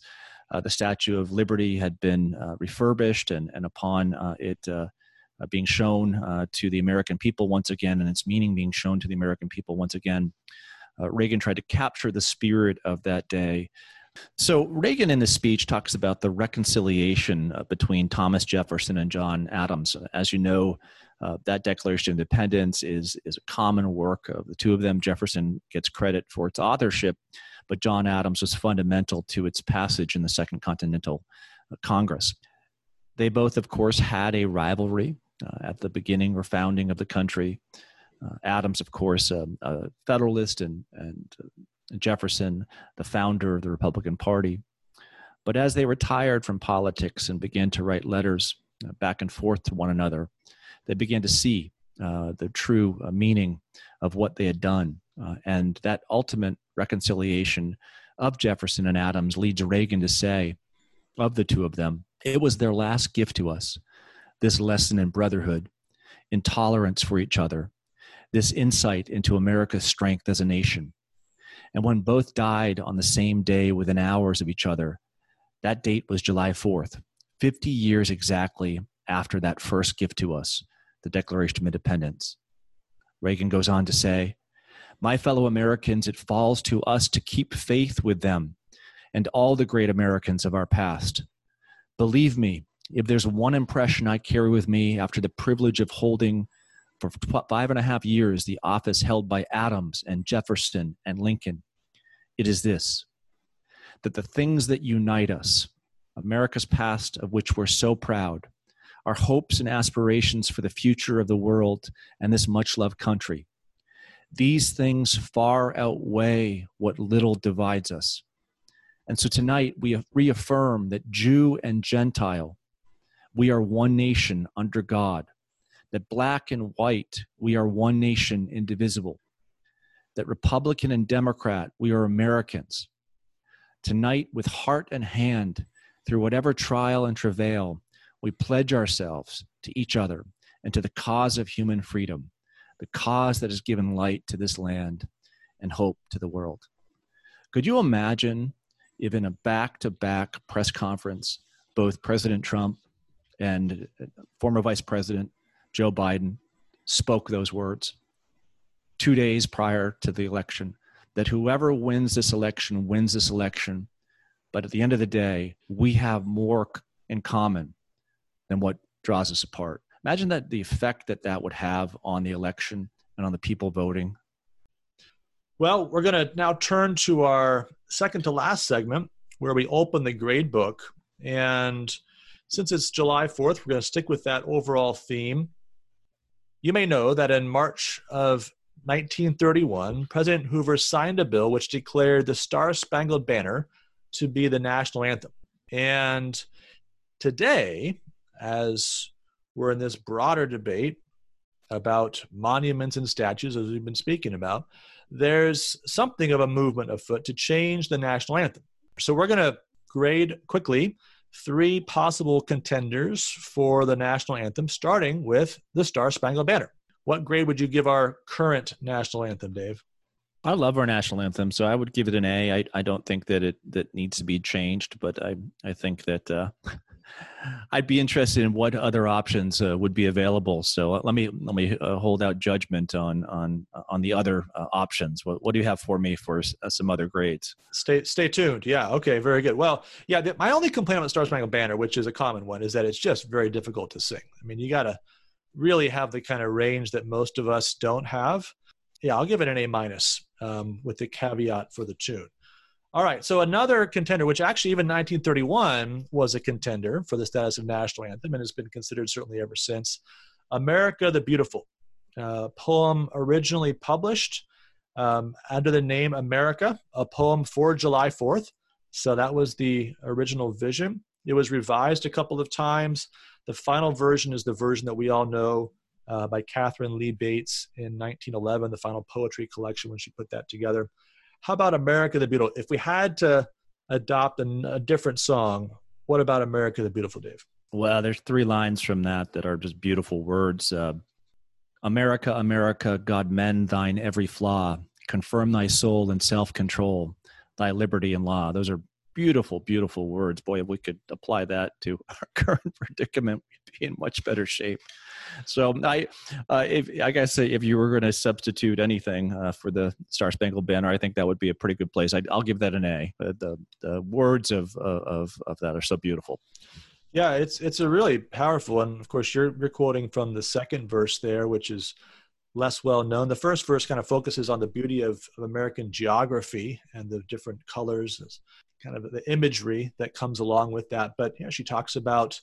Uh, the Statue of Liberty had been uh, refurbished, and, and upon uh, it uh, uh, being shown uh, to the American people once again, and its meaning being shown to the American people once again, uh, Reagan tried to capture the spirit of that day. So Reagan in this speech talks about the reconciliation uh, between Thomas Jefferson and John Adams. As you know, uh, that Declaration of Independence is, is a common work of the two of them. Jefferson gets credit for its authorship, but John Adams was fundamental to its passage in the Second Continental Congress. They both, of course, had a rivalry uh, at the beginning or founding of the country. Uh, Adams, of course, um, a Federalist, and, and uh, Jefferson, the founder of the Republican Party. But as they retired from politics and began to write letters uh, back and forth to one another, they began to see uh, the true uh, meaning of what they had done. Uh, and that ultimate reconciliation of Jefferson and Adams leads Reagan to say of the two of them, it was their last gift to us, this lesson in brotherhood, in tolerance for each other, this insight into America's strength as a nation. And when both died on the same day within hours of each other, that date was July fourth, fifty years exactly after that first gift to us, the Declaration of Independence. Reagan goes on to say, my fellow Americans, it falls to us to keep faith with them and all the great Americans of our past. Believe me, if there's one impression I carry with me after the privilege of holding for five and a half years the office held by Adams and Jefferson and Lincoln, it is this, that the things that unite us, America's past of which we're so proud, our hopes and aspirations for the future of the world and this much-loved country, these things far outweigh what little divides us. And so tonight we reaffirm that Jew and Gentile, we are one nation under God, that black and white, we are one nation indivisible, that Republican and Democrat, we are Americans. Tonight, with heart and hand, through whatever trial and travail, we pledge ourselves to each other and to the cause of human freedom, the cause that has given light to this land and hope to the world. Could you imagine if in a back-to-back press conference, both President Trump and former Vice President Joe Biden spoke those words two days prior to the election, that whoever wins this election wins this election, but at the end of the day, we have more in common than what draws us apart. Imagine that the effect that that would have on the election and on the people voting. Well, we're going to now turn to our second to last segment where we open the grade book. And since it's July fourth, we're going to stick with that overall theme. You may know that in March of nineteen thirty-one, President Hoover signed a bill which declared the Star-Spangled Banner to be the national anthem. And today, as we're in this broader debate about monuments and statues, as we've been speaking about, there's something of a movement afoot to change the national anthem. So we're going to grade quickly three possible contenders for the national anthem, starting with the Star-Spangled Banner. What grade would you give our current national anthem, Dave? I love our national anthem, so I would give it an A. I, I don't think that it that needs to be changed, but I, I think that uh, I'd be interested in what other options uh, would be available. So uh, let me let me uh, hold out judgment on on on the other uh, options. What, what do you have for me for uh, some other grades? Stay stay tuned. Yeah. Okay. Very good. Well, yeah. The, my only complaint about Star-Spangled Banner, which is a common one, is that it's just very difficult to sing. I mean, you got to really have the kind of range that most of us don't have. Yeah, I'll give it an A minus um, with the caveat for the tune. All right, so another contender, which actually even nineteen thirty-one was a contender for the status of national anthem and has been considered certainly ever since, America the Beautiful, a poem originally published um, under the name America, a poem for July fourth. So that was the original vision. It was revised a couple of times. The final version is the version that we all know uh, by Catherine Lee Bates in nineteen eleven, the final poetry collection when she put that together. How about America the Beautiful? If we had to adopt a, a different song, what about America the Beautiful, Dave? Well, there's three lines from that that are just beautiful words. Uh, America, America, God mend thine every flaw. Confirm thy soul in self-control, thy liberty and law. Those are beautiful, beautiful words. Boy, if we could apply that to our current predicament, we'd be in much better shape. So I, uh, if, I guess if you were going to substitute anything uh, for the Star-Spangled Banner, I think that would be a pretty good place. I'd, I'll give that an A. Uh, the, the words of, uh, of, of that are so beautiful. Yeah, it's it's a really powerful one. Of course, you're, you're quoting from the second verse there, which is less well known. The first verse kind of focuses on the beauty of, of American geography and the different colors, kind of the imagery that comes along with that. But you know, she talks about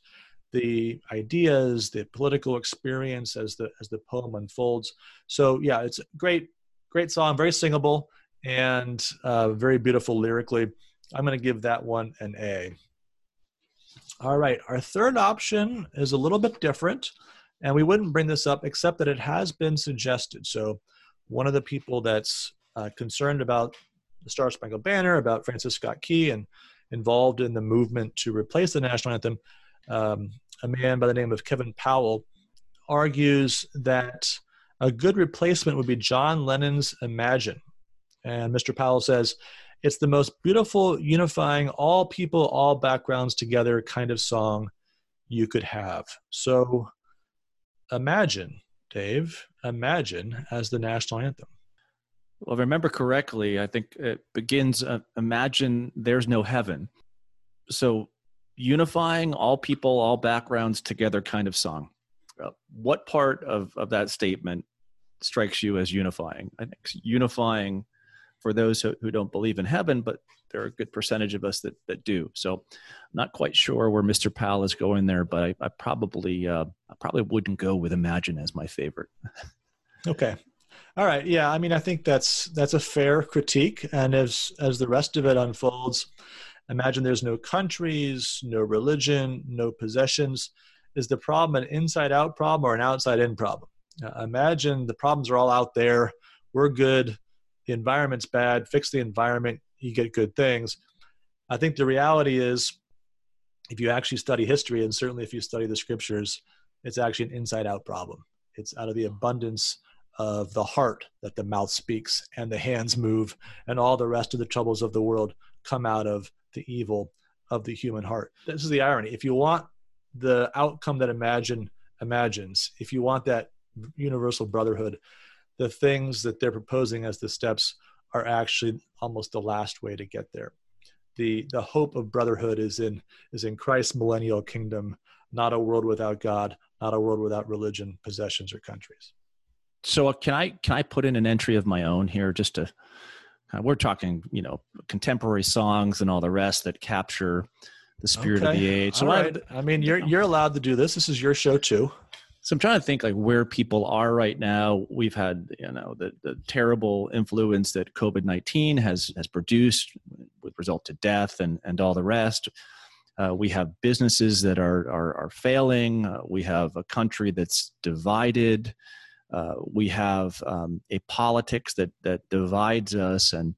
the ideas, the political experience as the as the poem unfolds. So yeah, it's a great, great song, very singable and uh, very beautiful lyrically. I'm going to give that one an A. All right, our third option is a little bit different, and we wouldn't bring this up except that it has been suggested. So one of the people that's uh, concerned about the Star-Spangled Banner, about Francis Scott Key, and involved in the movement to replace the national anthem, um, a man by the name of Kevin Powell, argues that a good replacement would be John Lennon's Imagine. And Mister Powell says, it's the most beautiful, unifying, all people, all backgrounds together kind of song you could have. So imagine, Dave, imagine as the national anthem. Well, if I remember correctly, I think it begins, uh, imagine there's no heaven. So unifying all people, all backgrounds together kind of song. Uh, what part of, of that statement strikes you as unifying? I think unifying for those who, who don't believe in heaven, but there are a good percentage of us that, that do. So I'm not quite sure where Mister Powell is going there, but I, I probably uh, I probably wouldn't go with Imagine as my favorite. Okay. All right. Yeah. I mean, I think that's that's a fair critique. And as, as the rest of it unfolds, imagine there's no countries, no religion, no possessions. Is the problem an inside-out problem or an outside-in problem? Uh, imagine the problems are all out there. We're good. The environment's bad, fix the environment, you get good things. I think the reality is, if you actually study history, and certainly if you study the scriptures, it's actually an inside-out problem. It's out of the abundance of the heart that the mouth speaks and the hands move, and all the rest of the troubles of the world come out of the evil of the human heart. This is the irony. If you want the outcome that Imagine imagines, if you want that universal brotherhood, the things that they're proposing as the steps are actually almost the last way to get there. The, the hope of brotherhood is in, is in Christ's millennial kingdom, not a world without God, not a world without religion, possessions, or countries. So can I, can I put in an entry of my own here just to, we're talking, you know, contemporary songs and all the rest that capture the spirit okay. of the age. So all right. I, I mean, you're, you're allowed to do this. This is your show too. So I'm trying to think like where people are right now. We've had, you know, the, the terrible influence that COVID nineteen has has produced with result to death and, and all the rest. Uh, we have businesses that are, are, are failing. Uh, we have a country that's divided. Uh, we have um, a politics that, that divides us. And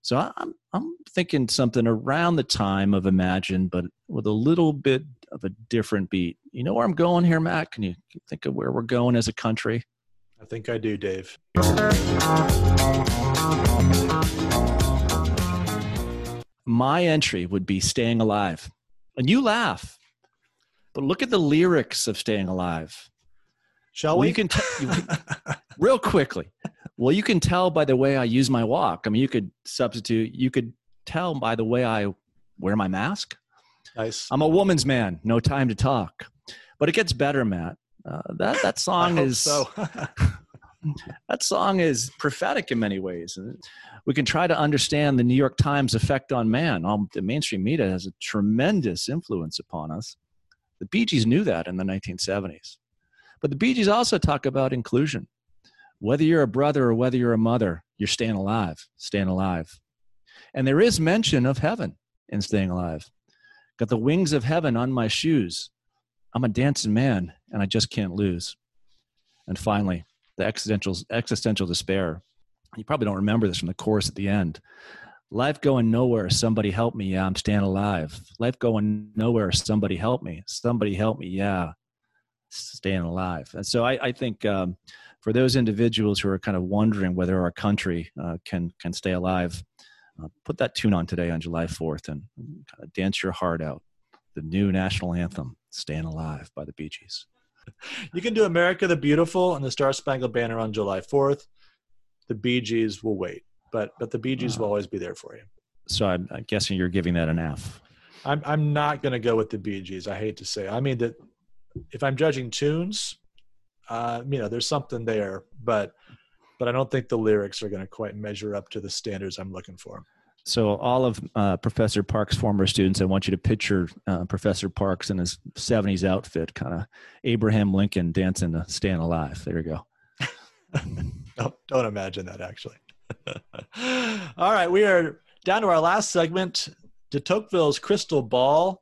so I, I'm, I'm thinking something around the time of Imagine, but with a little bit of a different beat. You know where I'm going here, Matt? Can you think of where we're going as a country? I think I do, Dave. My entry would be Staying Alive. And you laugh, but look at the lyrics of Staying Alive. Shall we? Well, you can t- real quickly. Well, you can tell by the way I use my walk. I mean, you could substitute. You could tell by the way I wear my mask. Nice. I'm a woman's man. No time to talk. But it gets better, Matt. Uh, that that song is so. That song is prophetic in many ways. We can try to understand the New York Times effect on man. All the mainstream media has a tremendous influence upon us. The Bee Gees knew that in the nineteen seventies. But the Bee Gees also talk about inclusion. Whether you're a brother or whether you're a mother, you're staying alive, staying alive. And there is mention of heaven in Staying Alive. Got the wings of heaven on my shoes. I'm a dancing man, and I just can't lose. And finally, the existential, existential despair. You probably don't remember this from the chorus at the end. Life going nowhere, somebody help me, yeah, I'm staying alive. Life going nowhere, somebody help me, somebody help me, yeah, staying alive. And so I, I think um, for those individuals who are kind of wondering whether our country uh, can, can stay alive, uh, put that tune on today on July fourth and kind of dance your heart out. The new national anthem, Staying Alive by the Bee Gees. You can do America the Beautiful and the Star-Spangled Banner on July fourth. The Bee Gees will wait, but but the Bee Gees will always be there for you. So I'm, I'm guessing you're giving that an F. I'm I'm not going to go with the Bee Gees. I hate to say. I mean that if I'm judging tunes, uh, you know, there's something there, but but I don't think the lyrics are going to quite measure up to the standards I'm looking for. So all of uh, Professor Park's former students, I want you to picture uh, Professor Parks in his seventies outfit, kind of Abraham Lincoln dancing to Staying Alive. There you go. No, don't imagine that, actually. All right, we are down to our last segment, De Tocqueville's Crystal Ball.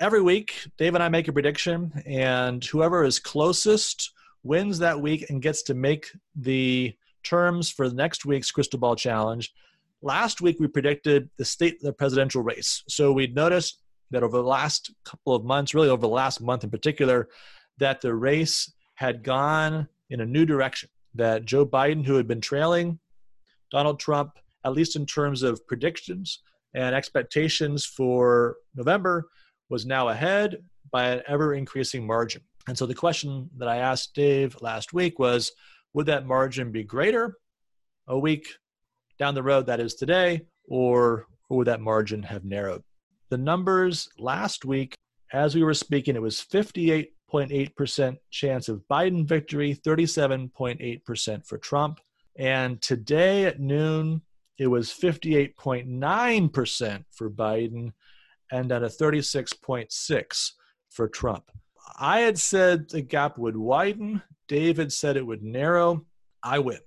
Every week, Dave and I make a prediction, and whoever is closest wins that week and gets to make the terms for next week's Crystal Ball Challenge. Last week, we predicted the state of the presidential race. So we noticed that over the last couple of months, really over the last month in particular, that the race had gone in a new direction, that Joe Biden, who had been trailing Donald Trump, at least in terms of predictions and expectations for November, was now ahead by an ever-increasing margin. And so the question that I asked Dave last week was, would that margin be greater a week down the road, that is today, or, or would that margin have narrowed? The numbers last week, as we were speaking, it was fifty-eight point eight percent chance of Biden victory, thirty-seven point eight percent for Trump. And today at noon, it was fifty-eight point nine percent for Biden and at a thirty-six point six percent for Trump. I had said the gap would widen. David said it would narrow. I win.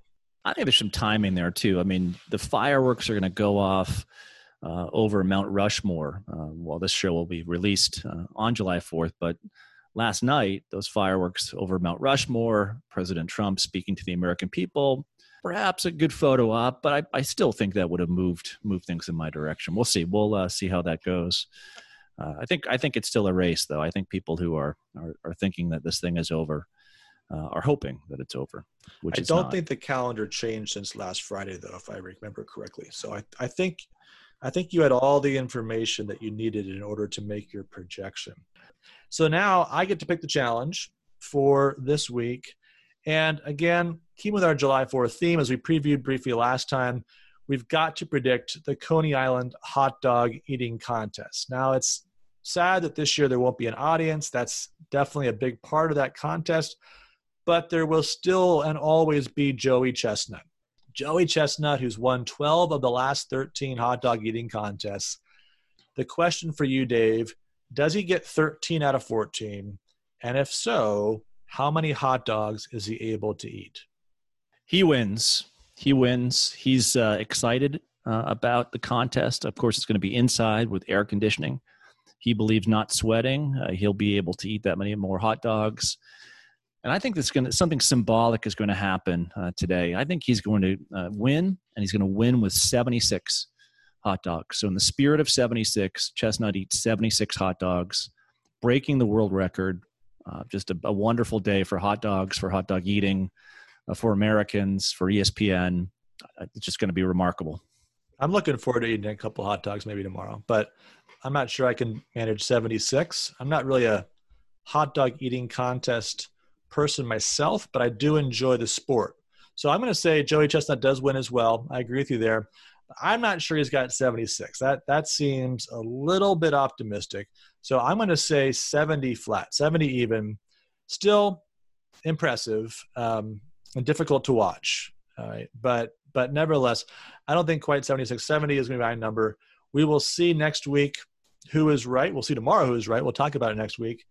I think there's some timing there, too. I mean, the fireworks are going to go off uh, over Mount Rushmore. Uh, well, this show will be released uh, on July fourth. But last night, those fireworks over Mount Rushmore, President Trump speaking to the American people, perhaps a good photo op, but I, I still think that would have moved moved things in my direction. We'll see. We'll uh, see how that goes. Uh, I think I think it's still a race, though. I think people who are are, are thinking that this thing is over Uh, are hoping that it's over, which I is don't not. think the calendar changed since last Friday, though, if I remember correctly. So I, I think, I think you had all the information that you needed in order to make your projection. So now I get to pick the challenge for this week, and again, keep with our July fourth theme as we previewed briefly last time. We've got to predict the Coney Island hot dog eating contest. Now it's sad that this year there won't be an audience. That's definitely a big part of that contest. But there will still and always be Joey Chestnut. Joey Chestnut, who's won twelve of the last thirteen hot dog eating contests. The question for you, Dave, does he get thirteen out of fourteen? And if so, how many hot dogs is he able to eat? He wins. He wins. He's uh, excited uh, about the contest. Of course, it's going to be inside with air conditioning. He believes not sweating, Uh, he'll be able to eat that many more hot dogs. And I think that's going to, something symbolic is going to happen uh, today. I think he's going to uh, win, and he's going to win with seventy-six hot dogs. So in the spirit of seventy-six, Chestnut eats seventy-six hot dogs, breaking the world record. Uh, just a, a wonderful day for hot dogs, for hot dog eating, uh, for Americans, for E S P N. Uh, it's just going to be remarkable. I'm looking forward to eating a couple hot dogs maybe tomorrow, but I'm not sure I can manage seventy-six. I'm not really a hot dog eating contest person myself, but I do enjoy the sport. So I'm going to say Joey Chestnut does win as well. I agree with you there. I'm not sure he's got seventy-six. That that seems a little bit optimistic. So I'm going to say seventy flat, seventy even. Still impressive um, and difficult to watch. All right, but but nevertheless, I don't think quite seventy-six. seventy is going to be my number. We will see next week who is right. We'll see tomorrow who is right. We'll talk about it next week.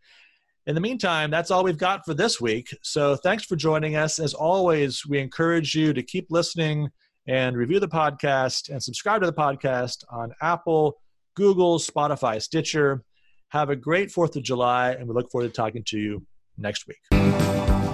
In the meantime, that's all we've got for this week. So thanks for joining us. As always, we encourage you to keep listening and review the podcast and subscribe to the podcast on Apple, Google, Spotify, Stitcher. Have a great fourth of July, and we look forward to talking to you next week.